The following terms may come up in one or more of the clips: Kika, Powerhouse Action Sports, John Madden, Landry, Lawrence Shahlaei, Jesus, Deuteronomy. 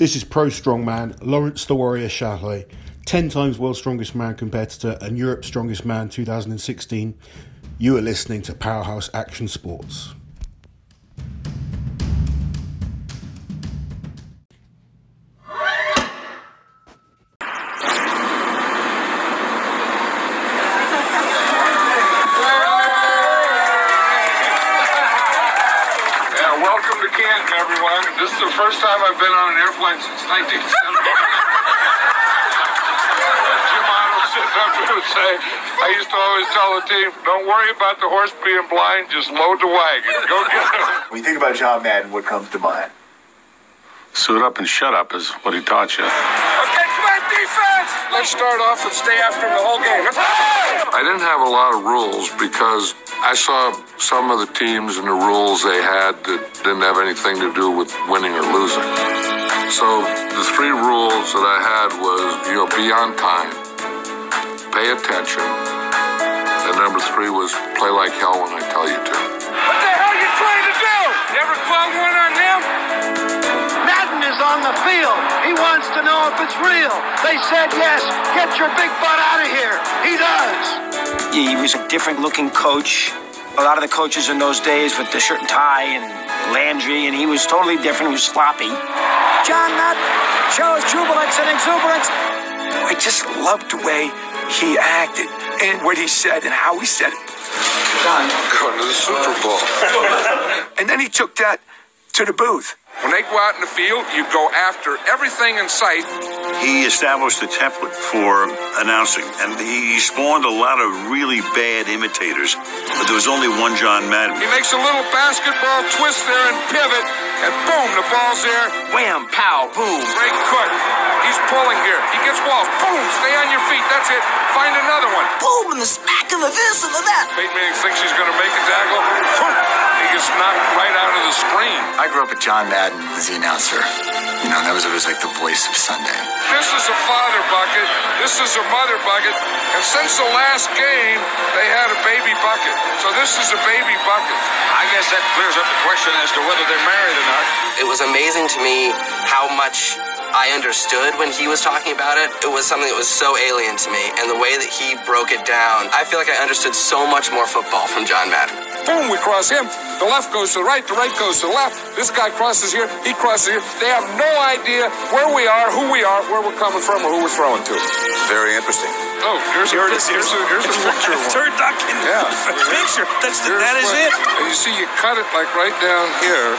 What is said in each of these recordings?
This is pro strongman Lawrence "The Warrior" Shahlaei, 10 times world's strongest man competitor and Europe's strongest man 2016. You are listening to Powerhouse Action Sports. This is the first time I've been on an airplane since 1970. I used to always tell the team, don't worry about the horse being blind, just load the wagon. Go get him. When you think about John Madden, what comes to mind? Suit up and shut up is what he taught you. Okay, come on, defense! Let's start off and stay after him the whole game. I didn't have a lot of rules because I saw some of the teams and the rules they had that didn't have anything to do with winning or losing. So the three rules that I had was, be on time, pay attention, and number three was play like hell when I tell you to. What the hell are you trying to do? Never club one on them? Madden is on the field. He wants to know if it's real. They said yes. Get your big butt out of here. He does. He was a different-looking coach. A lot of the coaches in those days with the shirt and tie and Landry, and he was totally different. He was sloppy. John Madden shows jubilance and exuberance. I just loved the way he acted and what he said and how he said it. John, going to the Super Bowl. And then he took that to the booth. When they go out in the field, you go after everything in sight. He established a template for announcing, and he spawned a lot of really bad imitators, but there was only one John Madden. He makes a little basketball twist there and pivot, and boom, the ball's there. Wham, pow, boom. Great cut. He's pulling here. He gets walls. Boom, stay on your feet. That's it. Find another one. Boom, and the smack and the this and the that. Peyton Manning thinks he's going to make a tackle. He gets knocked right out of the screen. I grew up with John Madden as the announcer. That was always like the voice of Sunday. This is a father bucket. This is a mother bucket. And since the last game, they had a baby bucket. So this is a baby bucket. I guess that clears up the question as to whether they're married or not. It was amazing to me how much I understood when he was talking about it. It was something that was so alien to me. And the way that he broke it down, I feel like I understood so much more football from John Madden. Boom, we cross him. The left goes to the right goes to the left. This guy crosses here, he crosses here. They have no idea where we are, who we are, where we're coming from, or who we're throwing to. Very interesting. Oh, here's a picture of one. Third duck in yeah. The picture. That is it. And you see, you cut it like right down here.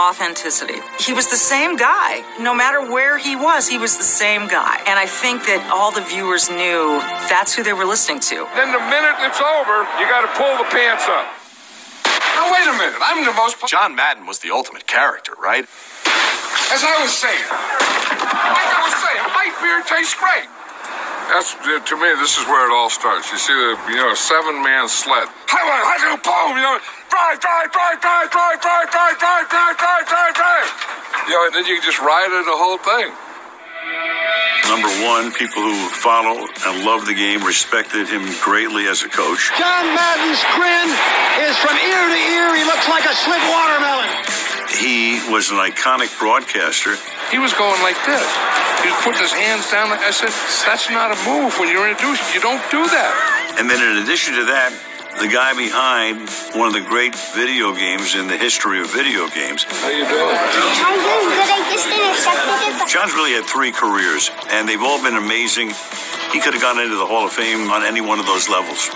Authenticity. He was the same guy. No matter where he was the same guy. And I think that all the viewers knew that's who they were listening to. Then the minute it's over, you got to pull the pants up. Now, wait a minute. I'm the most... John Madden was the ultimate character, right? As I was saying, white beer tastes great. That's, to me, this is where it all starts. You see the, seven-man sled. Boom, drive. And then you can just ride it the whole thing. Number one, people who follow and love the game respected him greatly as a coach. John Madden's grin is from ear to ear. He looks like a slick watermelon. He was an iconic broadcaster. He was going like this. He put his hands down. Like I said, that's not a move when you're introduced. You don't do that. And then in addition to that, the guy behind one of the great video games in the history of video games. How you doing? I'm doing good. I just finished. John's really had three careers, and they've all been amazing. He could have gone into the Hall of Fame on any one of those levels.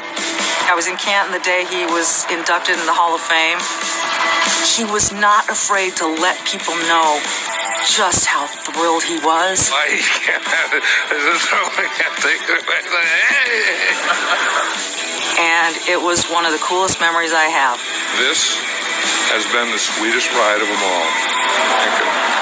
I was in Canton the day he was inducted in the Hall of Fame. He was not afraid to let people know just how thrilled he was. And it was one of the coolest memories I have. This has been the sweetest ride of them all. Thank you.